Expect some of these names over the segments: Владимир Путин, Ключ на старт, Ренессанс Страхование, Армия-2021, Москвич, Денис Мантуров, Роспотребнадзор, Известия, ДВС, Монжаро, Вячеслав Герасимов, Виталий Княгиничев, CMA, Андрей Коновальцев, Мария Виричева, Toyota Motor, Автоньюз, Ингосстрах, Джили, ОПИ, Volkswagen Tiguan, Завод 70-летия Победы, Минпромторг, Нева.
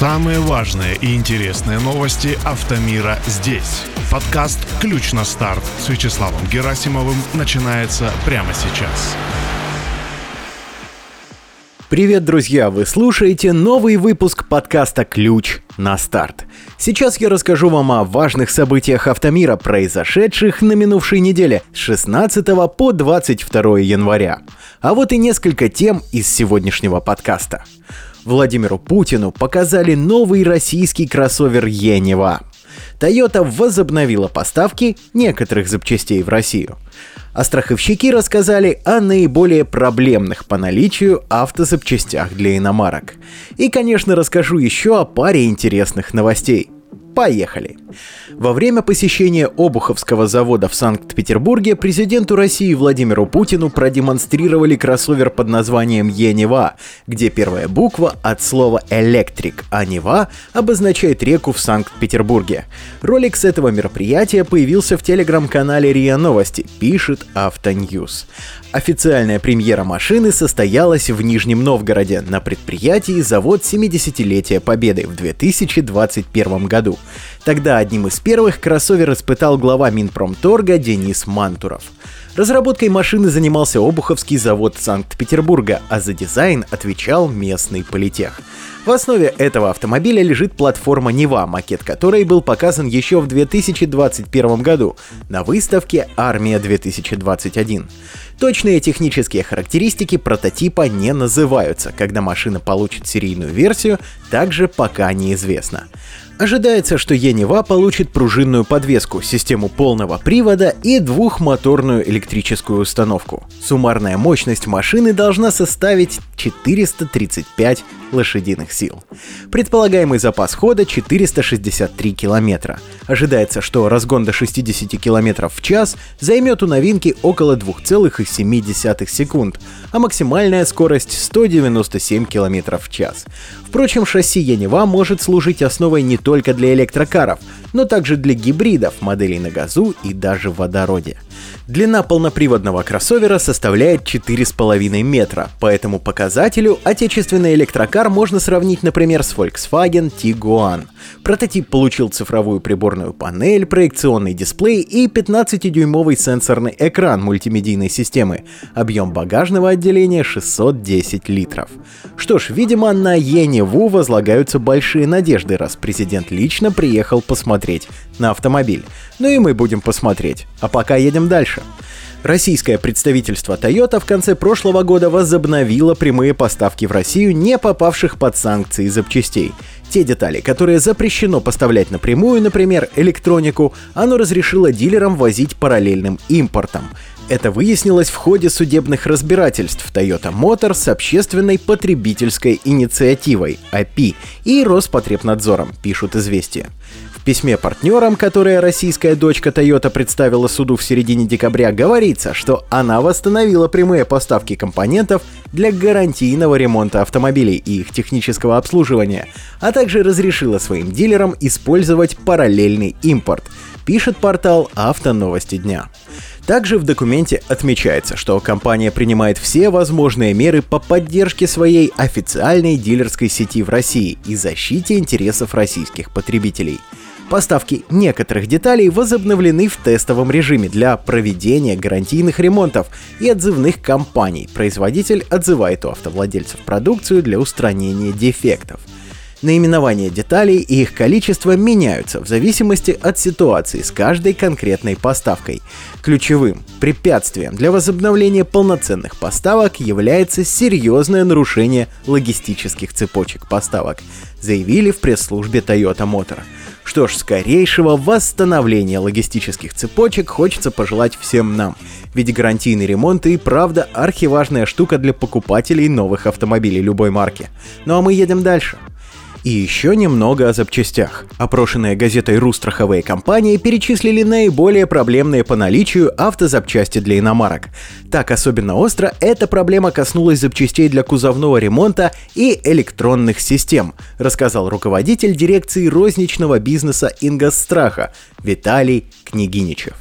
Самые важные и интересные новости автомира здесь. Подкаст «Ключ на старт» с Вячеславом Герасимовым начинается прямо сейчас. Привет, друзья! Вы слушаете новый выпуск подкаста «Ключ на старт». Сейчас я расскажу вам о важных событиях автомира, произошедших на минувшей неделе с 16 по 22 января. А вот и несколько тем из сегодняшнего подкаста. Владимиру Путину показали новый российский кроссовер E-NEVA. Toyota возобновила поставки некоторых запчастей в Россию. А страховщики рассказали о наиболее проблемных по наличию автозапчастях для иномарок. И, конечно, расскажу еще о паре интересных новостей. Поехали! Во время посещения Обуховского завода в Санкт-Петербурге президенту России Владимиру Путину продемонстрировали кроссовер под названием E-NEVA, где первая буква от слова «электрик», а «Нева» обозначает реку в Санкт-Петербурге. Ролик с этого мероприятия появился в телеграм-канале РИА Новости, пишет Автоньюз. Официальная премьера машины состоялась в Нижнем Новгороде на предприятии «Завод 70-летия Победы» в 2021 году. Тогда одним из первых кроссовер испытал глава Минпромторга Денис Мантуров. Разработкой машины занимался Обуховский завод Санкт-Петербурга, а за дизайн отвечал местный политех. В основе этого автомобиля лежит платформа Нева, макет которой был показан еще в 2021 году на выставке «Армия-2021». Точные технические характеристики прототипа не называются. Когда машина получит серийную версию, также пока неизвестно. Ожидается, что E-NEVA получит пружинную подвеску, систему полного привода и двухмоторную электрическую установку. Суммарная мощность машины должна составить 435 лошадиных сил. Предполагаемый запас хода 463 километра. Ожидается, что разгон до 60 километров в час займет у новинки около 2,7 секунд, а максимальная скорость 197 километров в час. Впрочем, шасси E-NEVA может служить основой не только для электрокаров, но также для гибридов, моделей на газу и даже водороде. Длина полноприводного кроссовера составляет 4,5 метра, по этому показателю отечественный электрокар можно сравнить, например, с Volkswagen Tiguan. Прототип получил цифровую приборную панель, проекционный дисплей и 15-дюймовый сенсорный экран мультимедийной системы, объем багажного отделения 610 литров. Что ж, видимо, на E-NEVA возлагаются большие надежды, раз президент лично приехал посмотреть на автомобиль. Ну и мы будем посмотреть. А пока едем дальше. Российское представительство Toyota в конце прошлого года возобновило прямые поставки в Россию не попавших под санкции запчастей. Те детали, которые запрещено поставлять напрямую, например, электронику, оно разрешило дилерам возить параллельным импортом. Это выяснилось в ходе судебных разбирательств Toyota Motor с общественной потребительской инициативой ОПИ и Роспотребнадзором, пишут «Известия». В письме партнерам, которое российская дочка Toyota представила суду в середине декабря, говорится, что она восстановила прямые поставки компонентов для гарантийного ремонта автомобилей и их технического обслуживания, а также разрешила своим дилерам использовать параллельный импорт, пишет портал «Автоновости дня». Также в документе отмечается, что компания принимает все возможные меры по поддержке своей официальной дилерской сети в России и защите интересов российских потребителей. Поставки некоторых деталей возобновлены в тестовом режиме для проведения гарантийных ремонтов и отзывных кампаний. Производитель отзывает у автовладельцев продукцию для устранения дефектов. Наименования деталей и их количество меняются в зависимости от ситуации с каждой конкретной поставкой. Ключевым препятствием для возобновления полноценных поставок является серьезное нарушение логистических цепочек поставок, заявили в пресс-службе Toyota Motor. Что ж, скорейшего восстановления логистических цепочек хочется пожелать всем нам, ведь гарантийный ремонт и правда архиважная штука для покупателей новых автомобилей любой марки. Ну а мы едем дальше. И еще немного о запчастях. Опрошенные газетой РУ страховые компании перечислили наиболее проблемные по наличию автозапчасти для иномарок. Так особенно остро эта проблема коснулась запчастей для кузовного ремонта и электронных систем, рассказал руководитель дирекции розничного бизнеса Ингосстрах Виталий Княгиничев.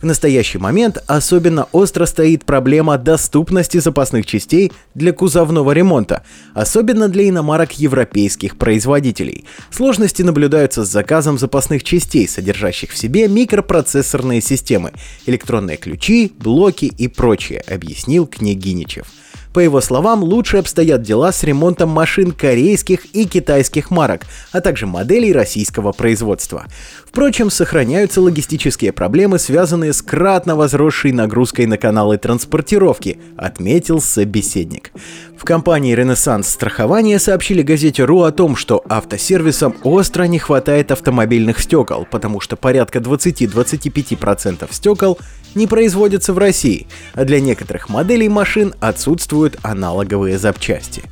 В настоящий момент особенно остро стоит проблема доступности запасных частей для кузовного ремонта, особенно для иномарок европейских производителей. Сложности наблюдаются с заказом запасных частей, содержащих в себе микропроцессорные системы, электронные ключи, блоки и прочее, объяснил Княгиничев. По его словам, лучше обстоят дела с ремонтом машин корейских и китайских марок, а также моделей российского производства. Впрочем, сохраняются логистические проблемы, связанные с кратно возросшей нагрузкой на каналы транспортировки, отметил собеседник. В компании «Ренессанс Страхование» сообщили газете «РУ» о том, что автосервисам остро не хватает автомобильных стекол, потому что порядка 20-25% стекол не производятся в России, а для некоторых моделей машин отсутствует аналоговые запчасти.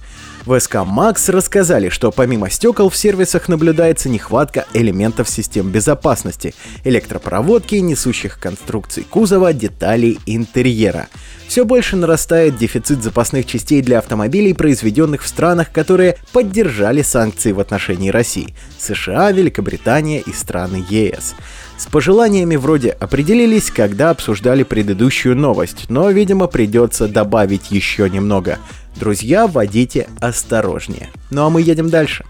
В СК Макс рассказали, что помимо стекол в сервисах наблюдается нехватка элементов систем безопасности, электропроводки, несущих конструкций кузова, деталей интерьера. Все больше нарастает дефицит запасных частей для автомобилей, произведенных в странах, которые поддержали санкции в отношении России – США, Великобритания и страны ЕС. С пожеланиями вроде определились, когда обсуждали предыдущую новость, но, видимо, придется добавить еще немного. Друзья, водите осторожнее. Ну а мы едем дальше.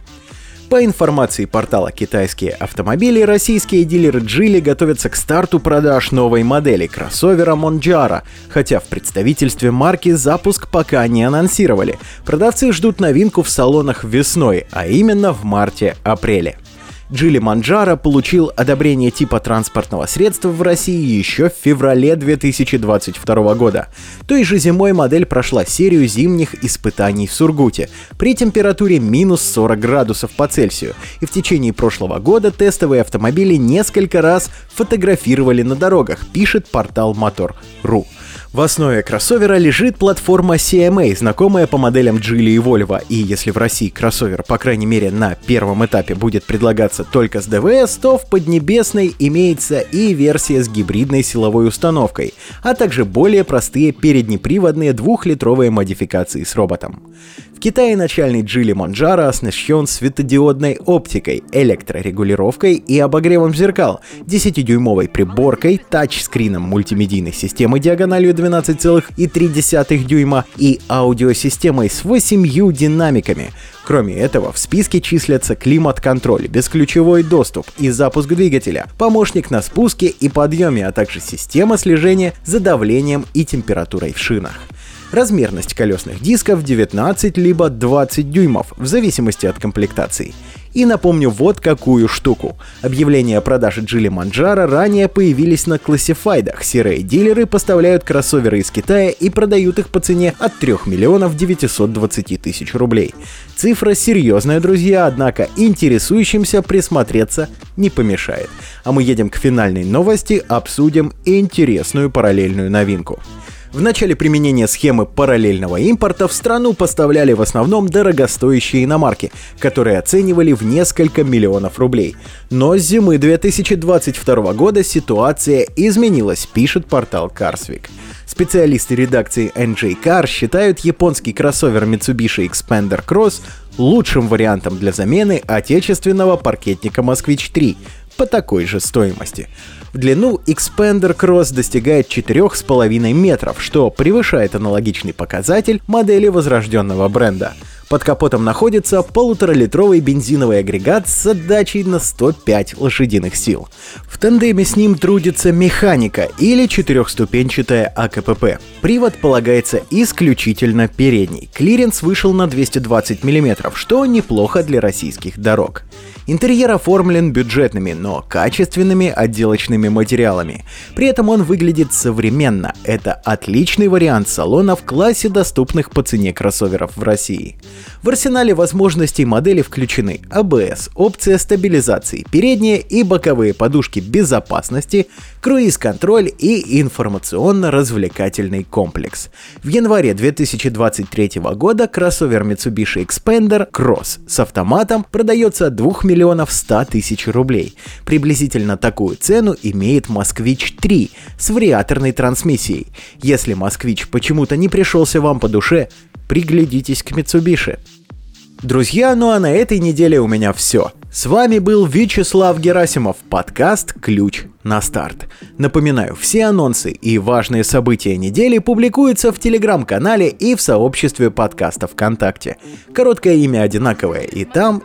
По информации портала «Китайские автомобили», российские дилеры Джили готовятся к старту продаж новой модели кроссовера Монжаро, хотя в представительстве марки запуск пока не анонсировали. Продавцы ждут новинку в салонах весной, а именно в марте-апреле. Джили Монжаро получил одобрение типа транспортного средства в России еще в феврале 2022 года. Той же зимой модель прошла серию зимних испытаний в Сургуте при температуре минус 40 градусов по Цельсию, и в течение прошлого года тестовые автомобили несколько раз фотографировали на дорогах, пишет портал Motor.ru. В основе кроссовера лежит платформа CMA, знакомая по моделям Geely и Volvo, и если в России кроссовер, по крайней мере на первом этапе, будет предлагаться только с ДВС, то в Поднебесной имеется и версия с гибридной силовой установкой, а также более простые переднеприводные 2-литровые модификации с роботом. В Китае начальный Geely Monjaro оснащен светодиодной оптикой, электрорегулировкой и обогревом зеркал, 10-дюймовой приборкой, тачскрином мультимедийной системы диагональю 12,3 дюйма и аудиосистемой с 8 динамиками. Кроме этого, в списке числятся климат-контроль, бесключевой доступ и запуск двигателя, помощник на спуске и подъеме, а также система слежения за давлением и температурой в шинах. Размерность колесных дисков 19 либо 20 дюймов, в зависимости от комплектации. И напомню вот какую штуку. Объявления о продаже Geely Monjaro ранее появились на классифайдах. Серые дилеры поставляют кроссоверы из Китая и продают их по цене от 3 миллионов 920 тысяч рублей. Цифра серьезная, друзья, однако интересующимся присмотреться не помешает. А мы едем к финальной новости, обсудим интересную параллельную новинку. В начале применения схемы параллельного импорта в страну поставляли в основном дорогостоящие иномарки, которые оценивали в несколько миллионов рублей. Но с зимы 2022 года ситуация изменилась, пишет портал Carswick. Специалисты редакции NJ Car считают японский кроссовер Mitsubishi Xpander Cross лучшим вариантом для замены отечественного паркетника «Москвич 3» по такой же стоимости. В длину Xpander Cross достигает 4,5 метров, что превышает аналогичный показатель модели возрожденного бренда. Под капотом находится 1,5-литровый бензиновый агрегат с отдачей на 105 лошадиных сил. В тандеме с ним трудится механика или 4-ступенчатая АКПП. Привод полагается исключительно передний. Клиренс вышел на 220 мм, что неплохо для российских дорог. Интерьер оформлен бюджетными, но качественными отделочными материалами. При этом он выглядит современно. Это отличный вариант салона в классе доступных по цене кроссоверов в России. В арсенале возможностей модели включены ABS, опция стабилизации, передние и боковые подушки безопасности, круиз-контроль и информационно-развлекательный комплекс. В январе 2023 года кроссовер Mitsubishi Xpander Cross с автоматом продается от 2 миллионов 100 тысяч рублей. Приблизительно такую цену имеет Москвич 3 с вариаторной трансмиссией. Если Москвич почему-то не пришелся вам по душе, приглядитесь к Mitsubishi. Друзья, ну а на этой неделе у меня все. С вами был Вячеслав Герасимов, подкаст «Ключ на старт». Напоминаю, все анонсы и важные события недели публикуются в телеграм-канале и в сообществе подкаста ВКонтакте. Короткое имя одинаковое и там,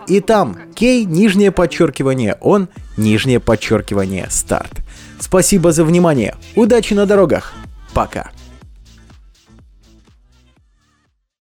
Кей, _ он, _ старт. Спасибо за внимание, удачи на дорогах, пока.